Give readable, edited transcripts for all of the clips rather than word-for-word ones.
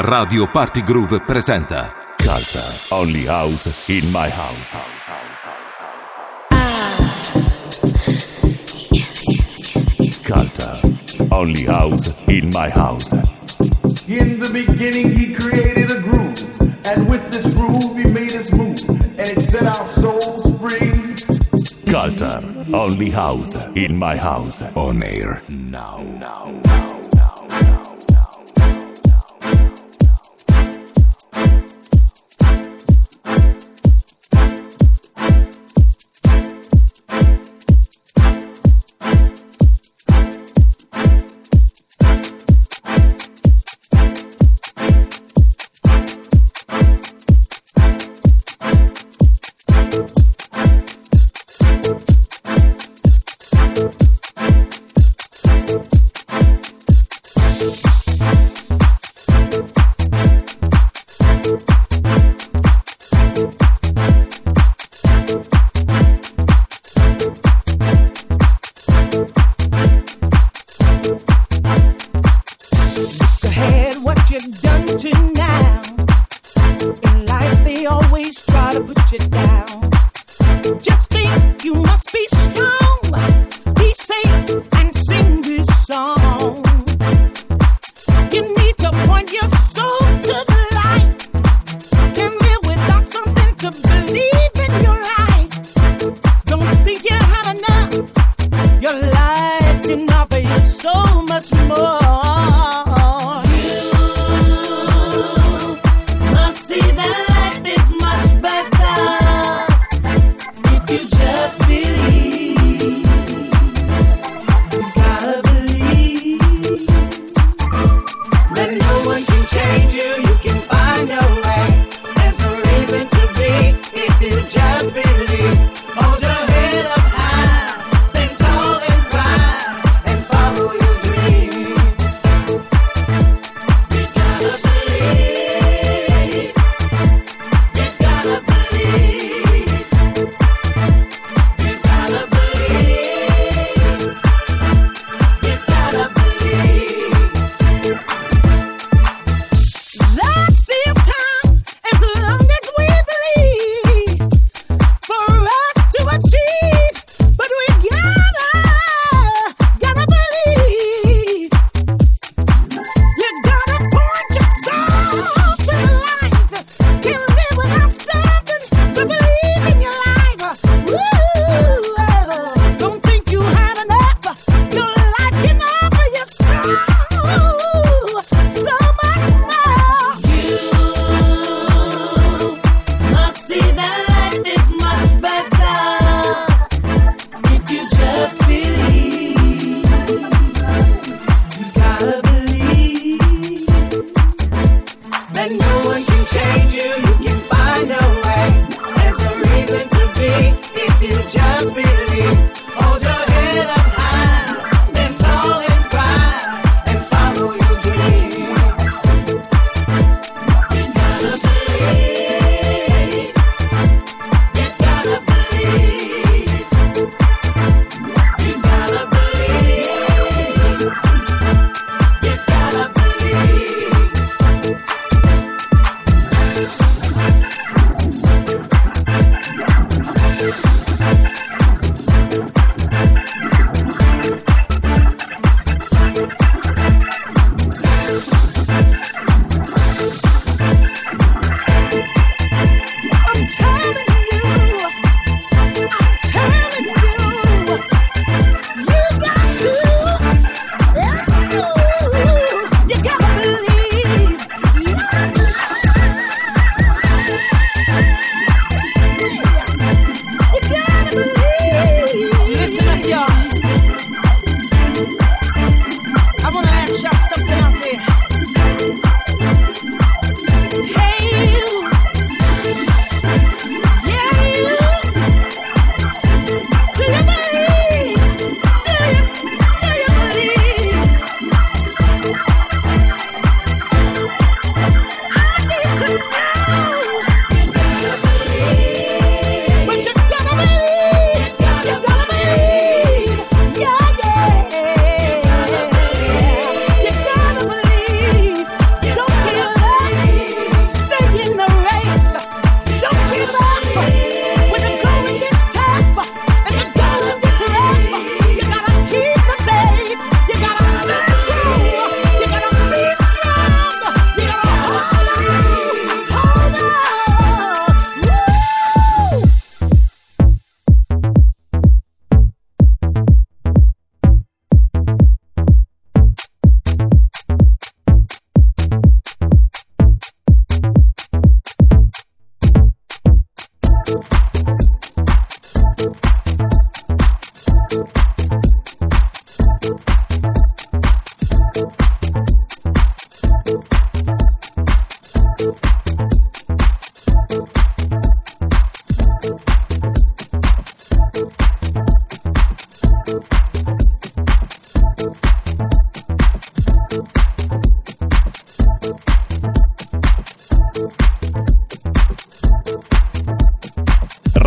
Radio Party Groove presenta Carta Only House in My House. Carta Only House in My House. In the beginning he created a groove, and with this groove he made us move, and it set our souls free. Carta Only House in My House. On air now.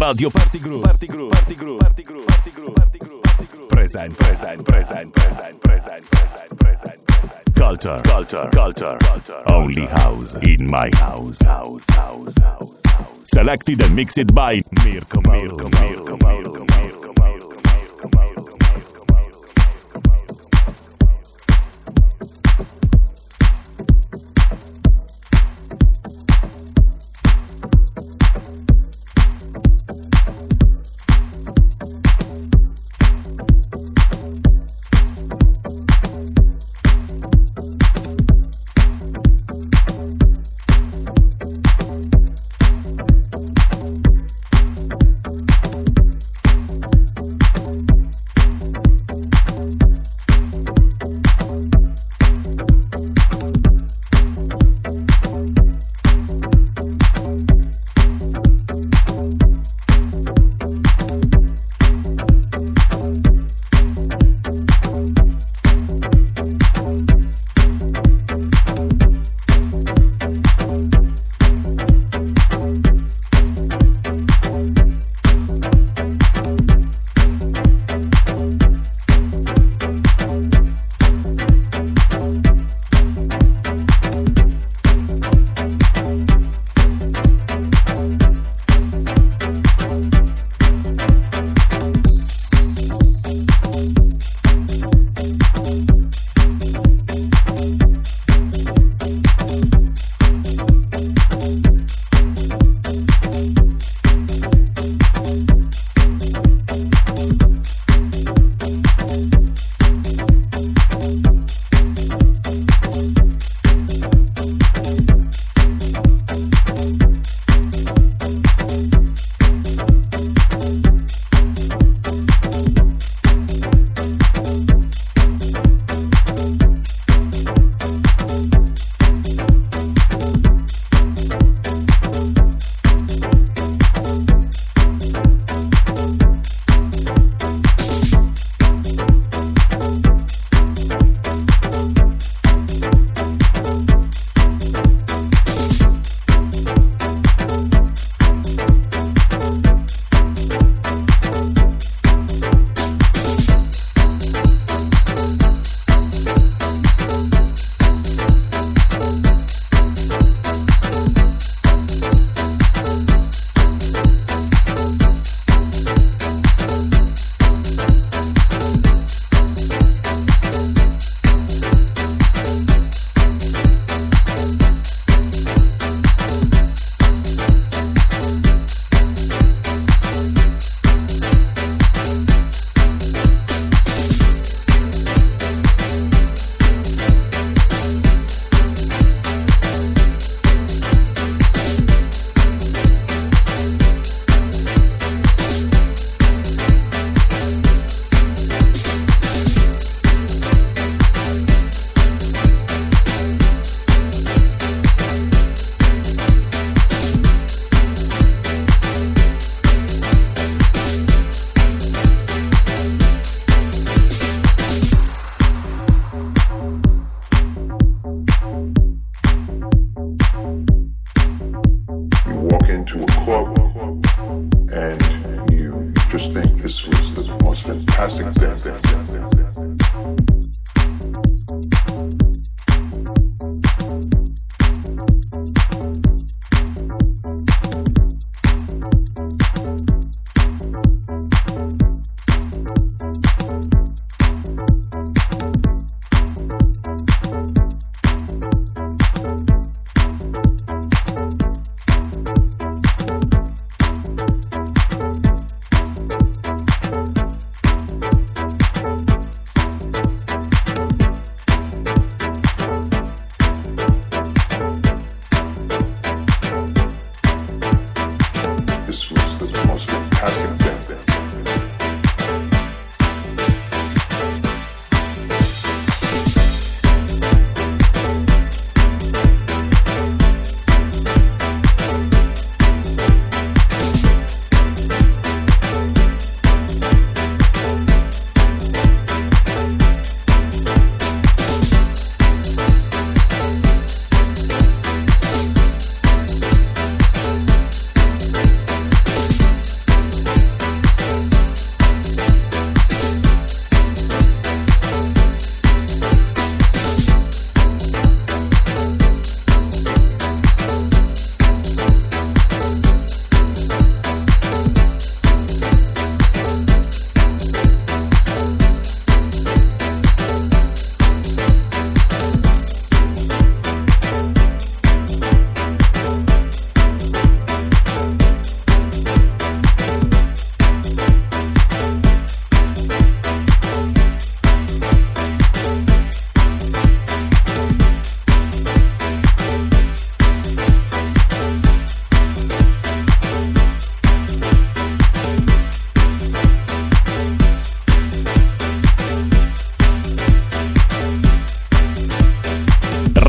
Radio Party Groove. Party Groove. Party Groove. Party Groove. Party Groove. Party Groove. Present. Present. Present. Present. Present. Present. Culture. Culture. Culture. Only house in my house. House. House. House. Selected and mixed by Mirko Paoloni.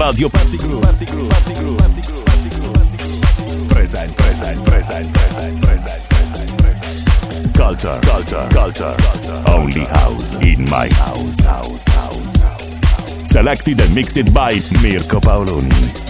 Radio Party Groove. Present. Culture. Only house in my house. Selected and mixed by Mirko Paoloni.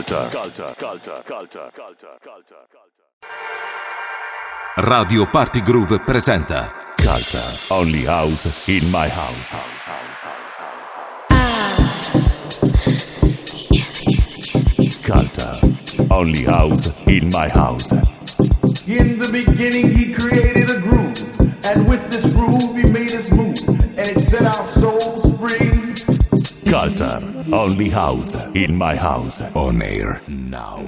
Culta. Radio Party Groove presenta Culta, Only House in My House. Culta, Only House in My House. In the beginning he created a groove, and with this groove he made us move, and it set our souls free. Culta, Only House in My House. On air now.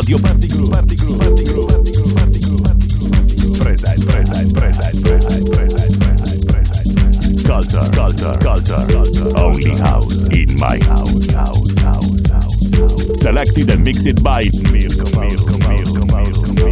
Radio Party Groove, Party Groove, Party Groove, Party Groove, Party Groove, Party Groove. Present, present, present, present, present, present, present. Culture, culture, culture, culture. Only house in my house, house, house, house, house. Selected and mixed by Mirko Paoloni. They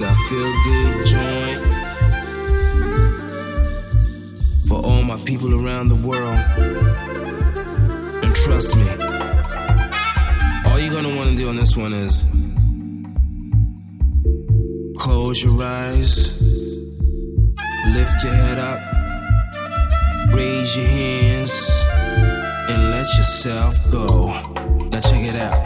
is that feel-good joint for all my people around the world. And trust me, all you're gonna wanna do on this one is close your eyes, lift your head up, raise your hands, and let yourself go. Now check it out.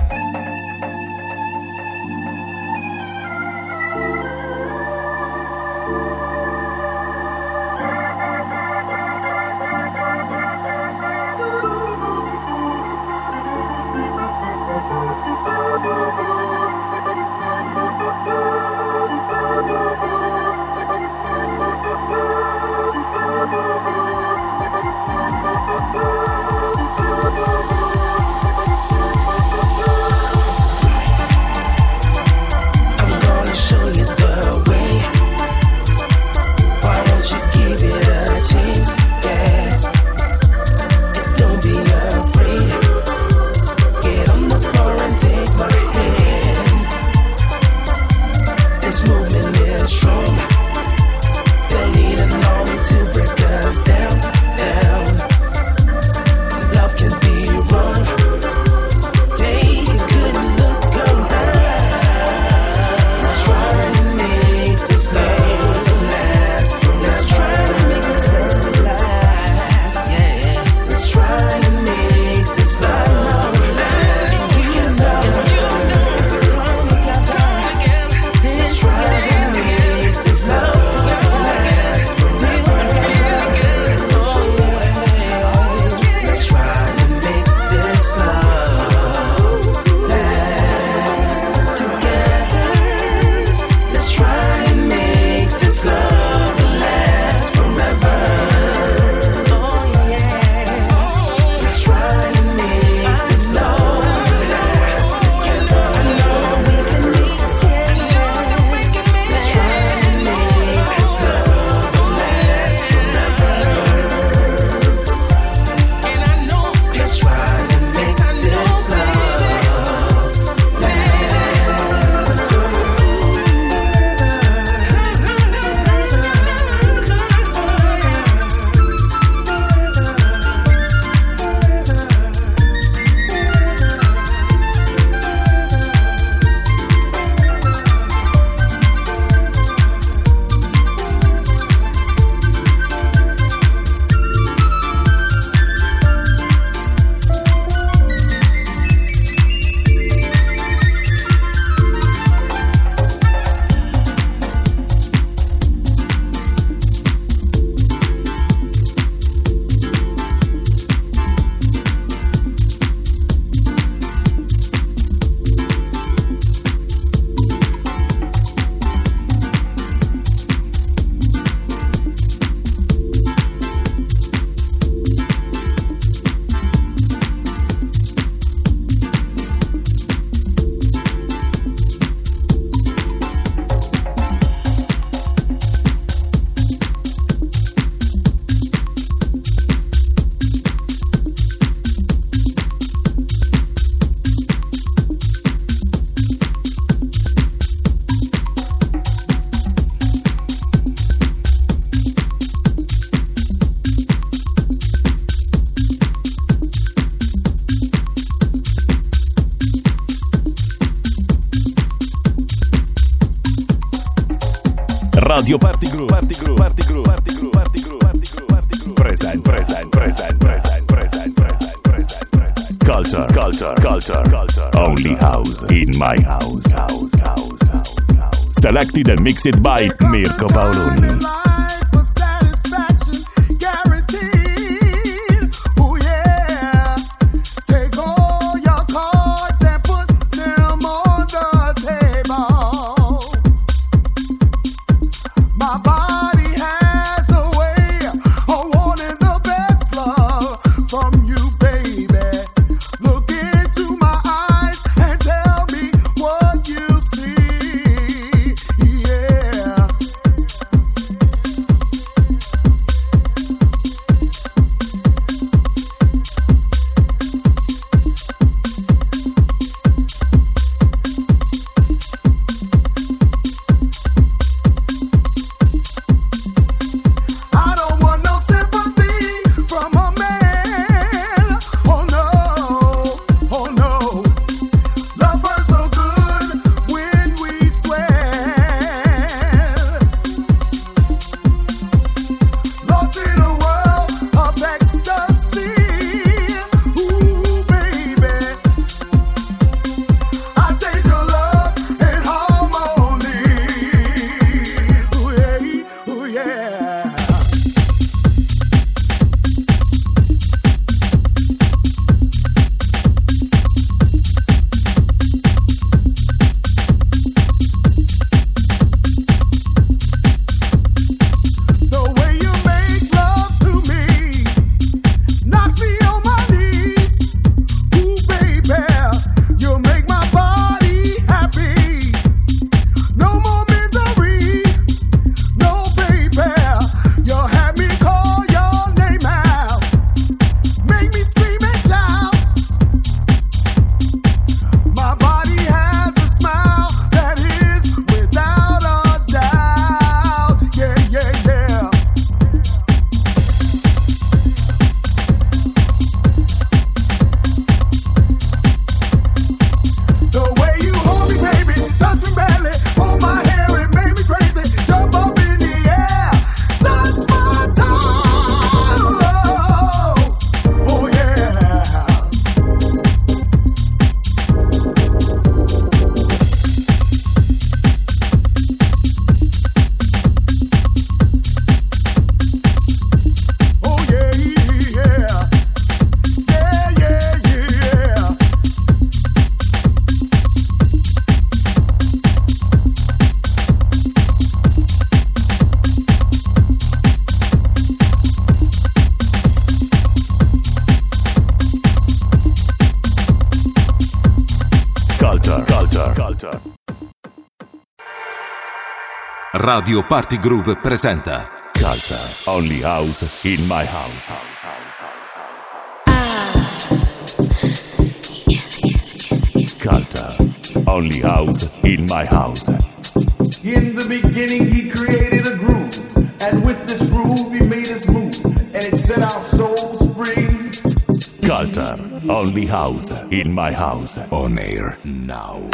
Radio Party Groove, Party Groove, Party Groove, Party Groove, Party Groove, Party Groove, Party Groove. Present, present, present, present, present, present, present, present. Culture, culture, culture, culture. Only house in my house, house, house, house, house. Selected and mixed by Mirko Paoloni. Radio Party Groove presenta Calta, Only House in My House. Calta, Only House in My House. In the beginning he created a groove, and with this groove he made us move, and it set our souls free. Calta, Only House in My House. On air now.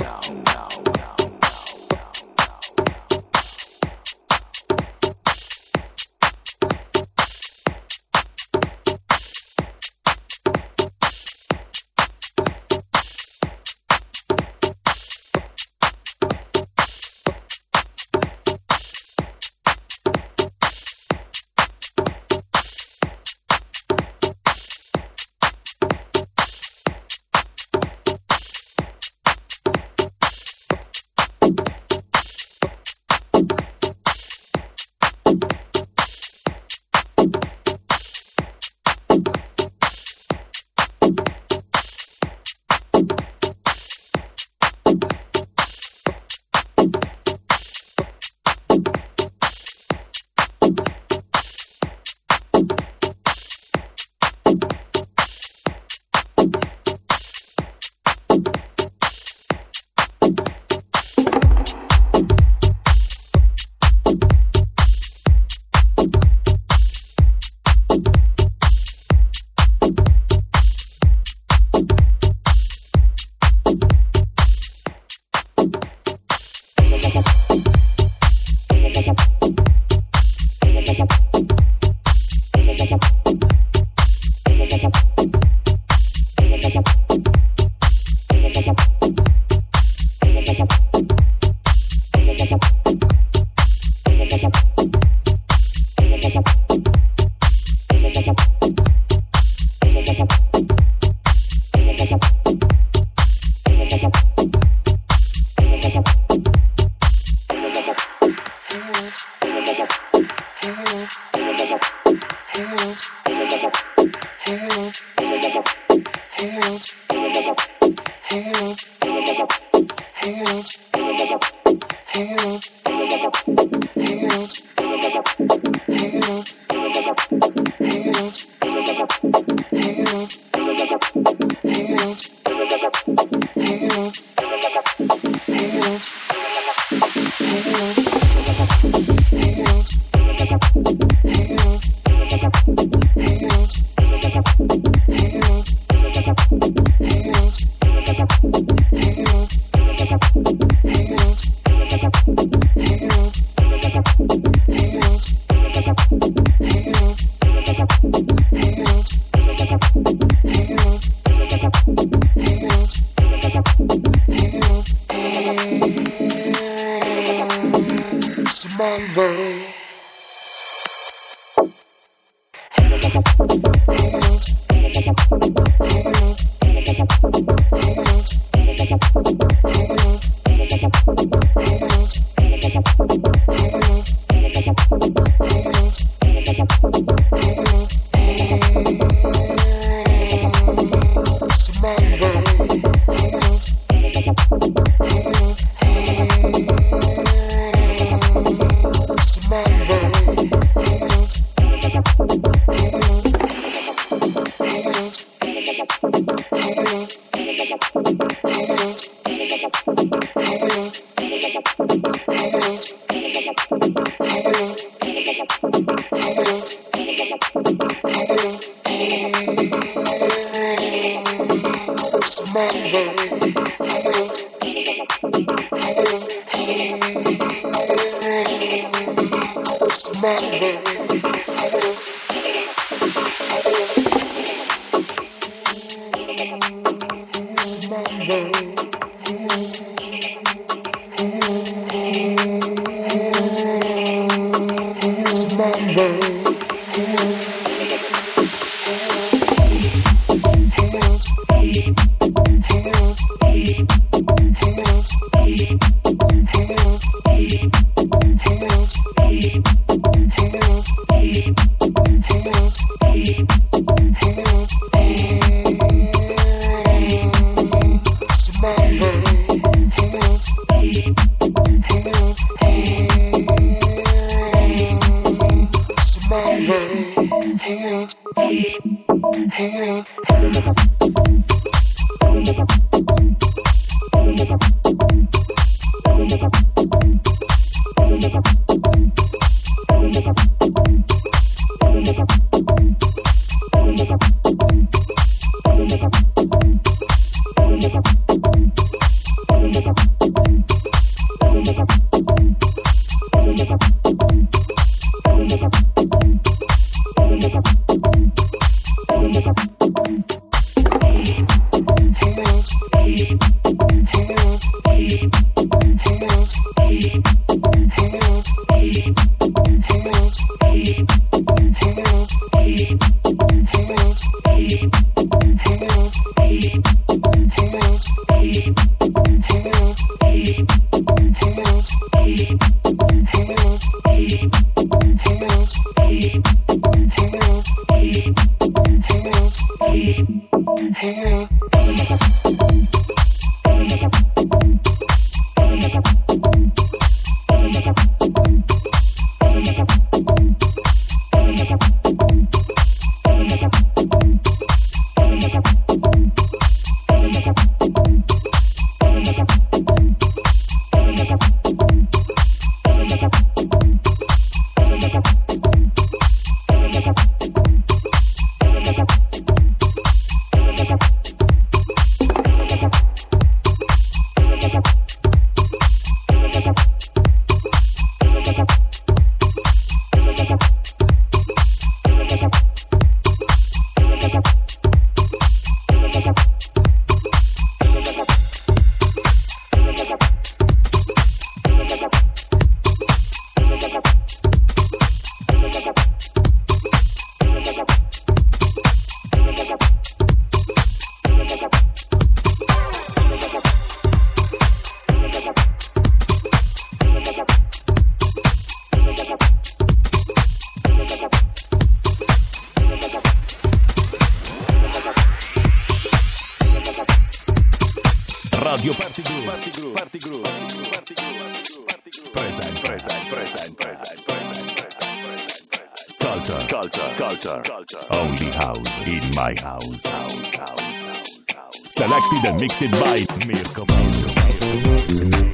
Selected and mixed by Mirko Paoloni.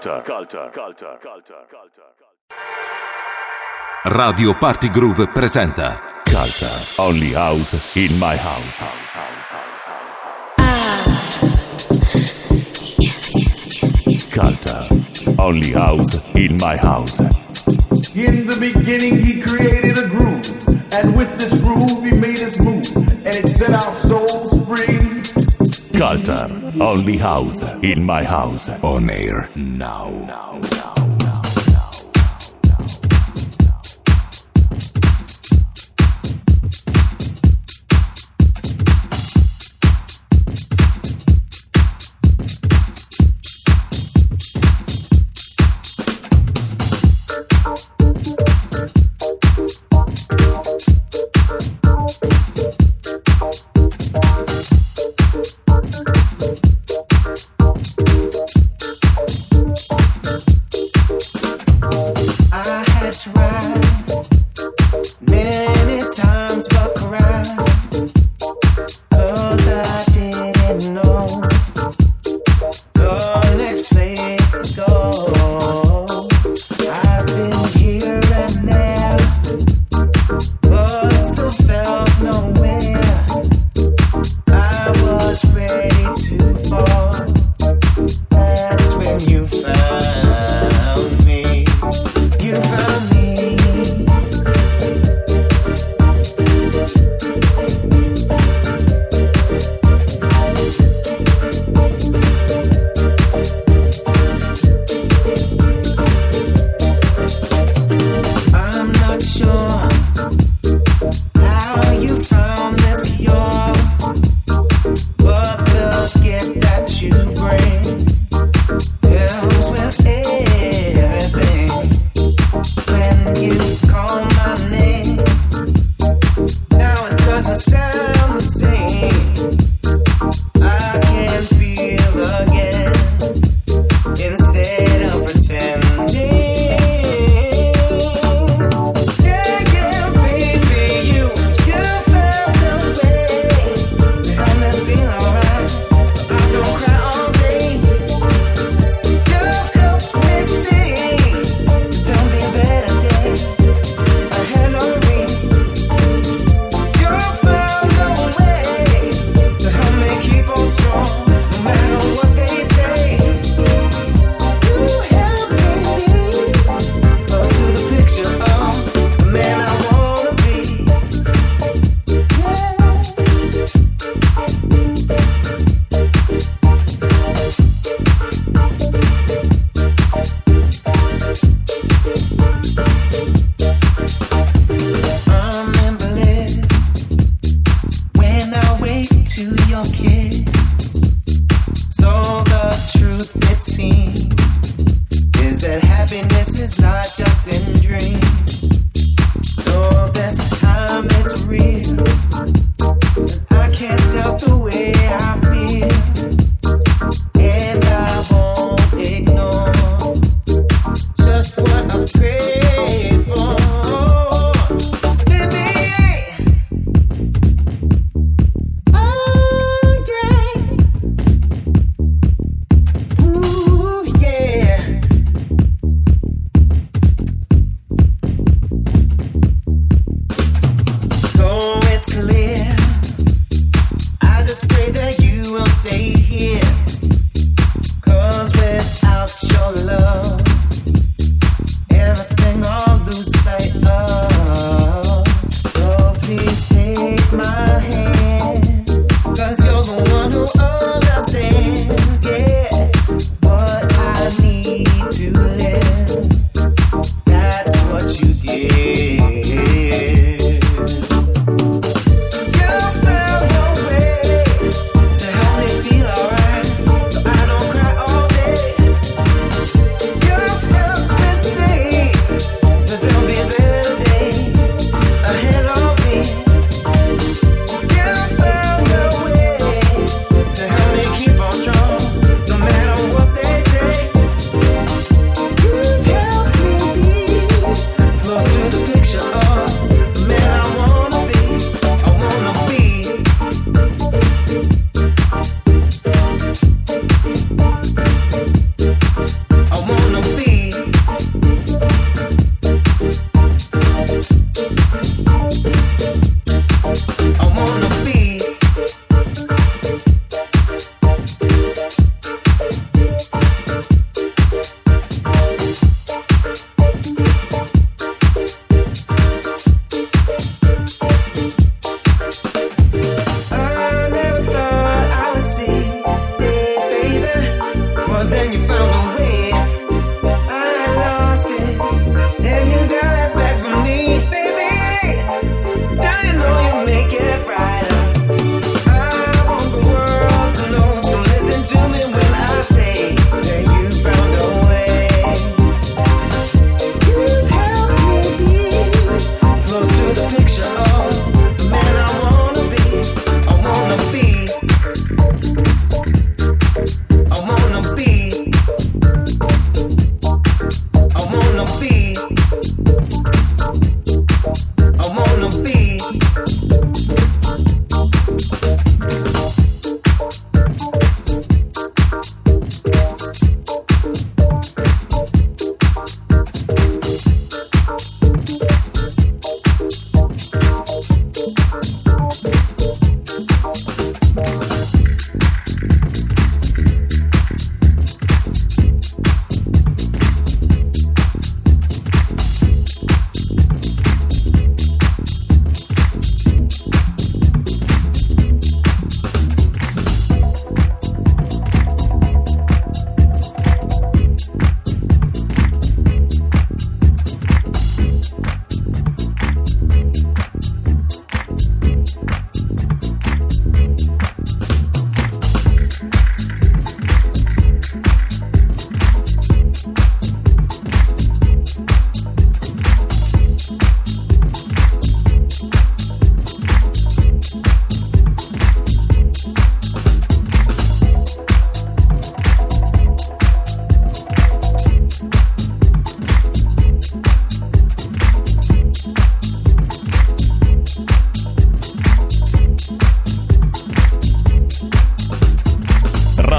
Culture. Radio Party Groove presenta Culture. Only house in my house. Culture. Only house in my house. In the beginning he created a groove, and with this groove he made us move, and it set our souls free. Culture. Only house in my house. On air now.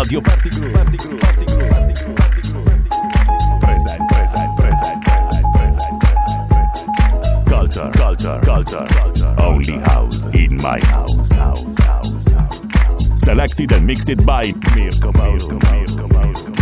Radio Party Groove. Party Groove. Party Groove. Party Groove. Party Groove. Present. Present. Present. Present. Present. Culture. Culture. Culture. Culture. Only house in my house. House. House. House. Selected and mixed by Mirko Paoloni. Mirko Paoloni.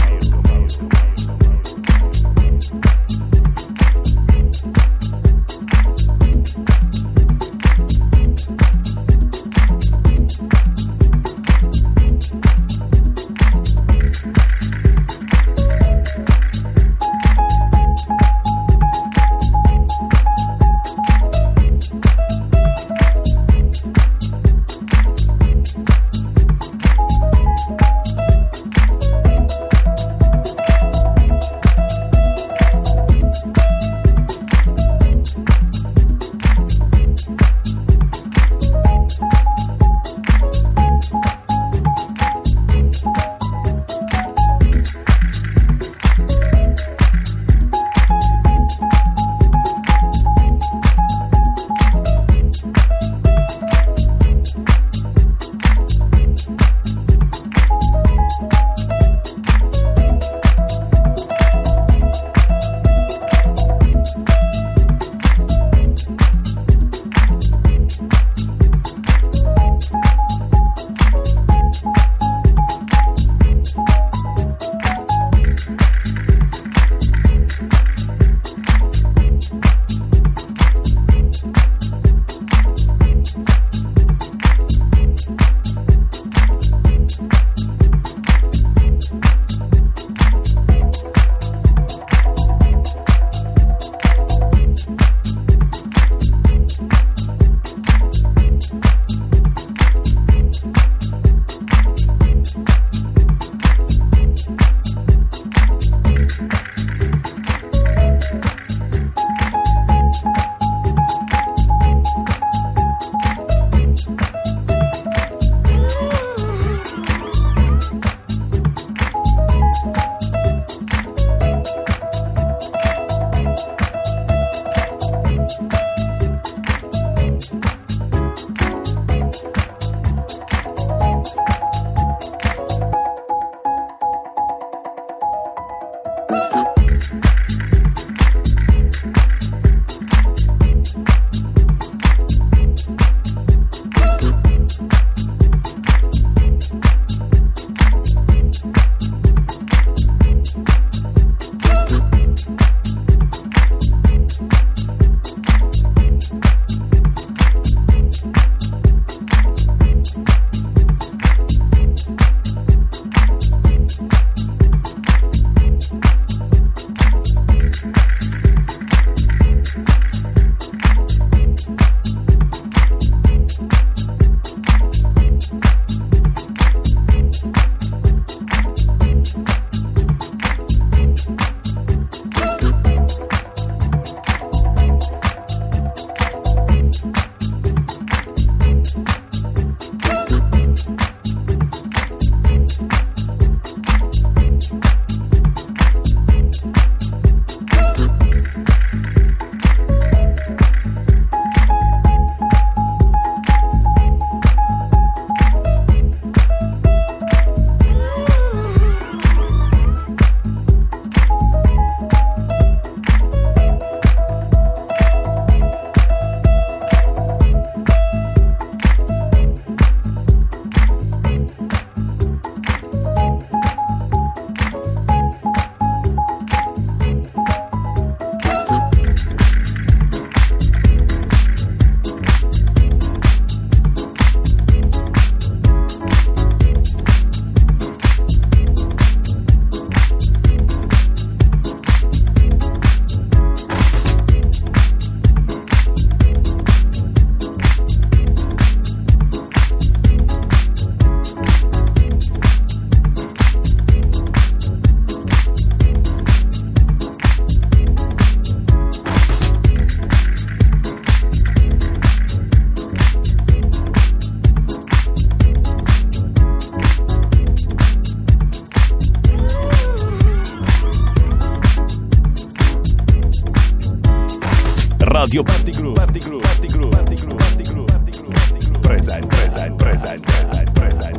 Radio Party Groove. Party Groove. Party Groove. Party Groove. Party Groove. Party Groove. Present. Present. Present. Present. Present.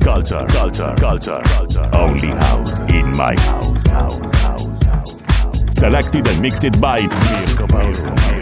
Culture. Only house in my house. Selected and mixed by Mirko Paoloni.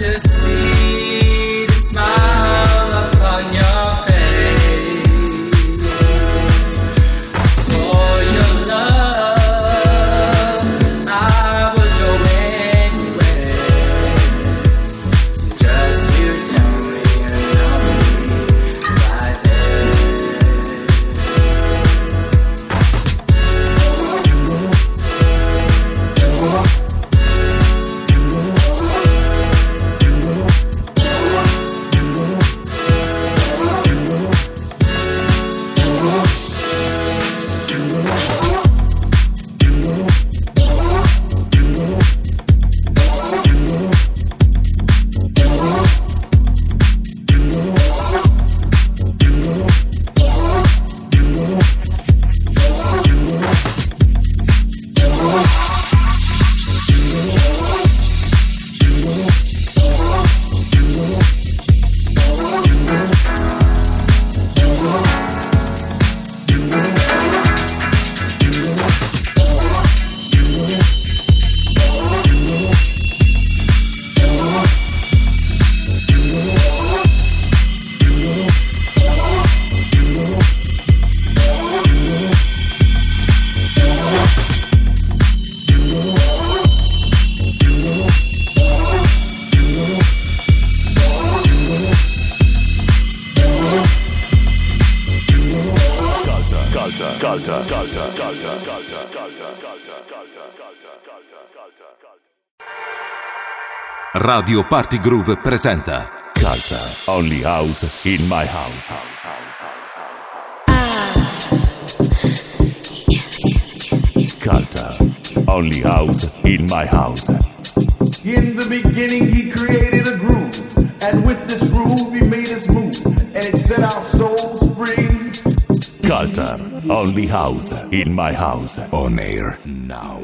To see the smile upon your face. Radio Party Groove presenta Calta, Only House in My House. Calta, Only House in My House. In the beginning he created a groove, and with this groove he made us move, and it set our souls free. Calta, Only House in My House. On air now.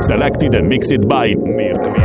Selected and mixed by Mirko.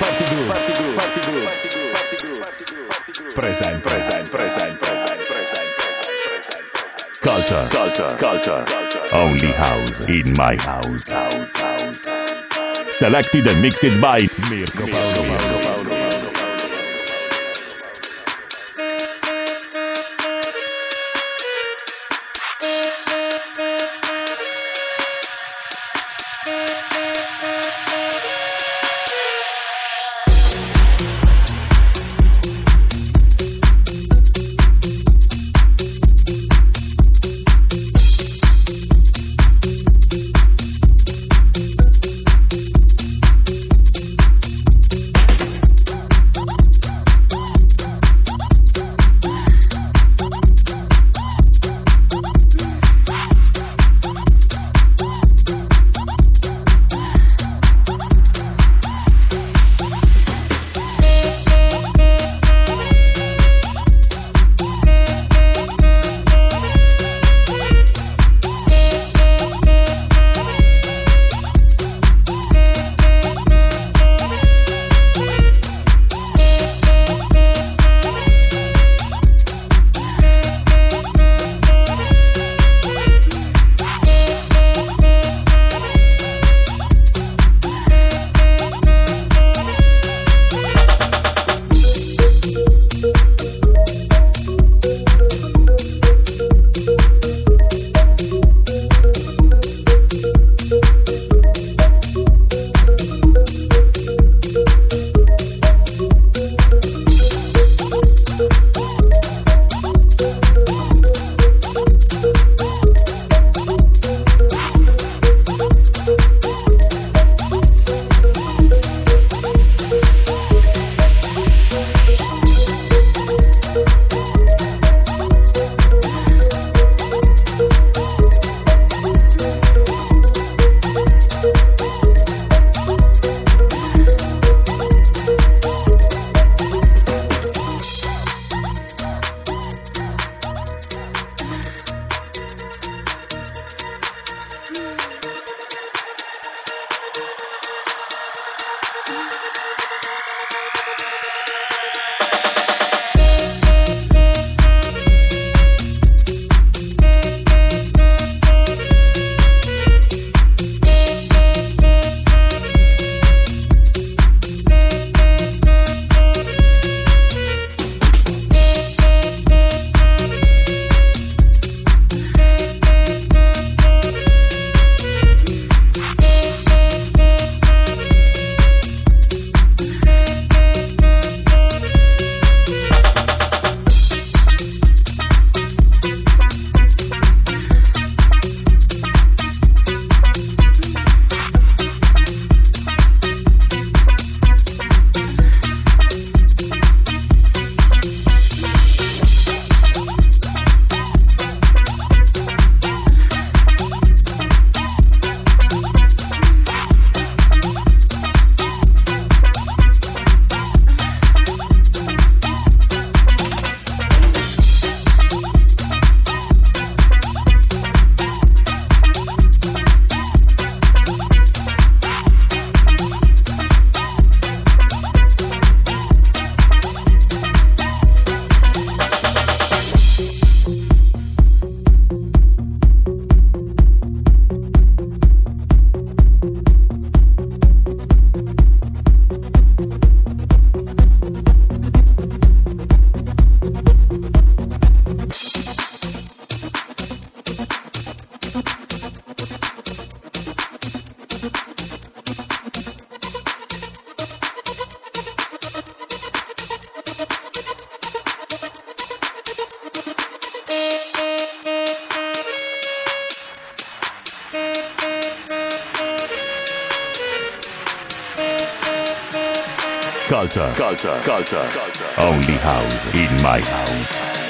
Radio Party Groove present, present, present, culture, culture, culture, only house in my house. Selected and mixed by Mirko Paoloni. Culture, culture, culture, only house in my house.